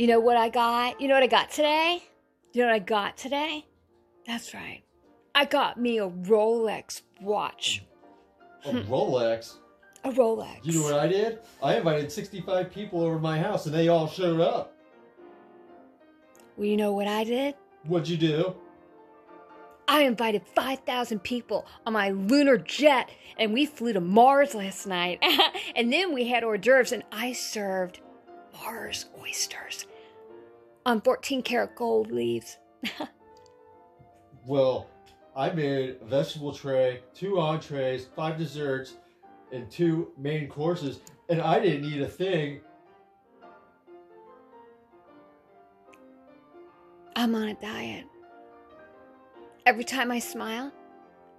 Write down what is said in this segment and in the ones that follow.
You know what I got? You know what I got today? You know what I got today? That's right. I got me a Rolex watch. A Rolex? A Rolex. You know what I did? I invited 65 people over to my house and they all showed up. Well, you know what I did? What'd you do? I invited 5,000 people on my lunar jet and we flew to Mars last night. And then we had hors d'oeuvres and I served Mars oysters on 14 karat gold leaves. Well, I made a vegetable tray, 2 entrees, 5 desserts, and 2 main courses, and I didn't eat a thing. I'm on a diet. Every time I smile,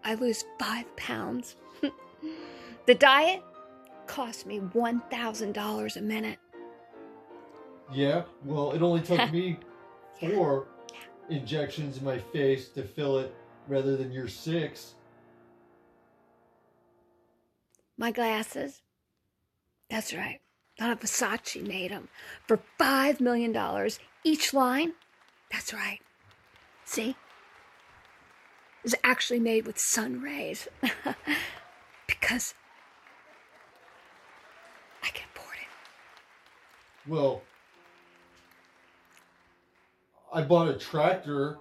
I lose 5 pounds. The diet cost me $1,000 a minute. Yeah, well, it only took me 4 injections in my face to fill it rather than your 6. My glasses, that's right, not a Versace made them, for $5 million each line, that's right. See, it's actually made with sun rays because I can afford it. Well, I bought a tractor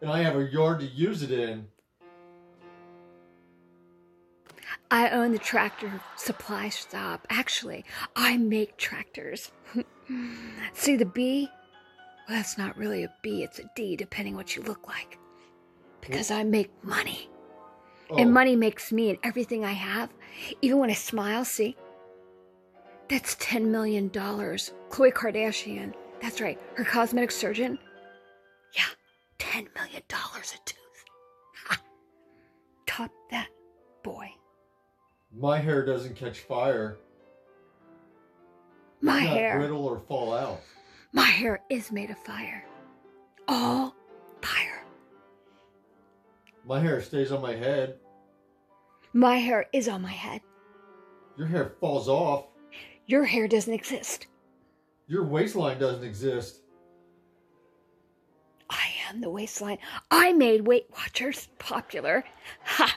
and I have a yard to use it in. I own the tractor supply shop. Actually, I make tractors. See the B? Well, that's not really a B, it's a D, depending what you look like. Because I make money. Oh. And money makes me and everything I have. Even when I smile, see? That's $10 million. Khloe Kardashian, that's right, her cosmetic surgeon. Yeah, $10 million a tooth. Ha! Top that, boy. My hair doesn't catch fire. My hair. It's not brittle or fall out. My hair is made of fire. All fire. My hair stays on my head. My hair is on my head. Your hair falls off. Your hair doesn't exist. Your waistline doesn't exist. I am the waistline. I made Weight Watchers popular. Ha!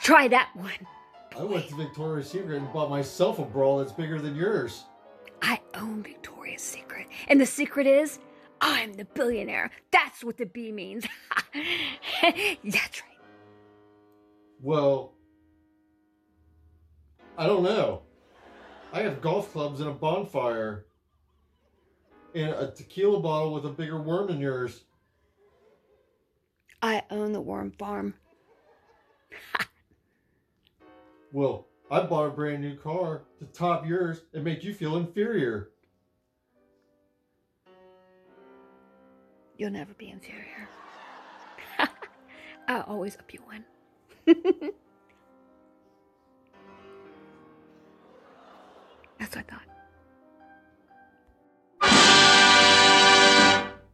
Try that one. I went to Victoria's Secret and bought myself a bra that's bigger than yours. I own Victoria's Secret. And the secret is, I'm the billionaire. That's what the B means. That's right. Well, I don't know. I have golf clubs and a bonfire. And a tequila bottle with a bigger worm than yours. I own the worm farm. Well, I bought a brand new car to top yours and make you feel inferior. You'll never be inferior. I'll always up you one.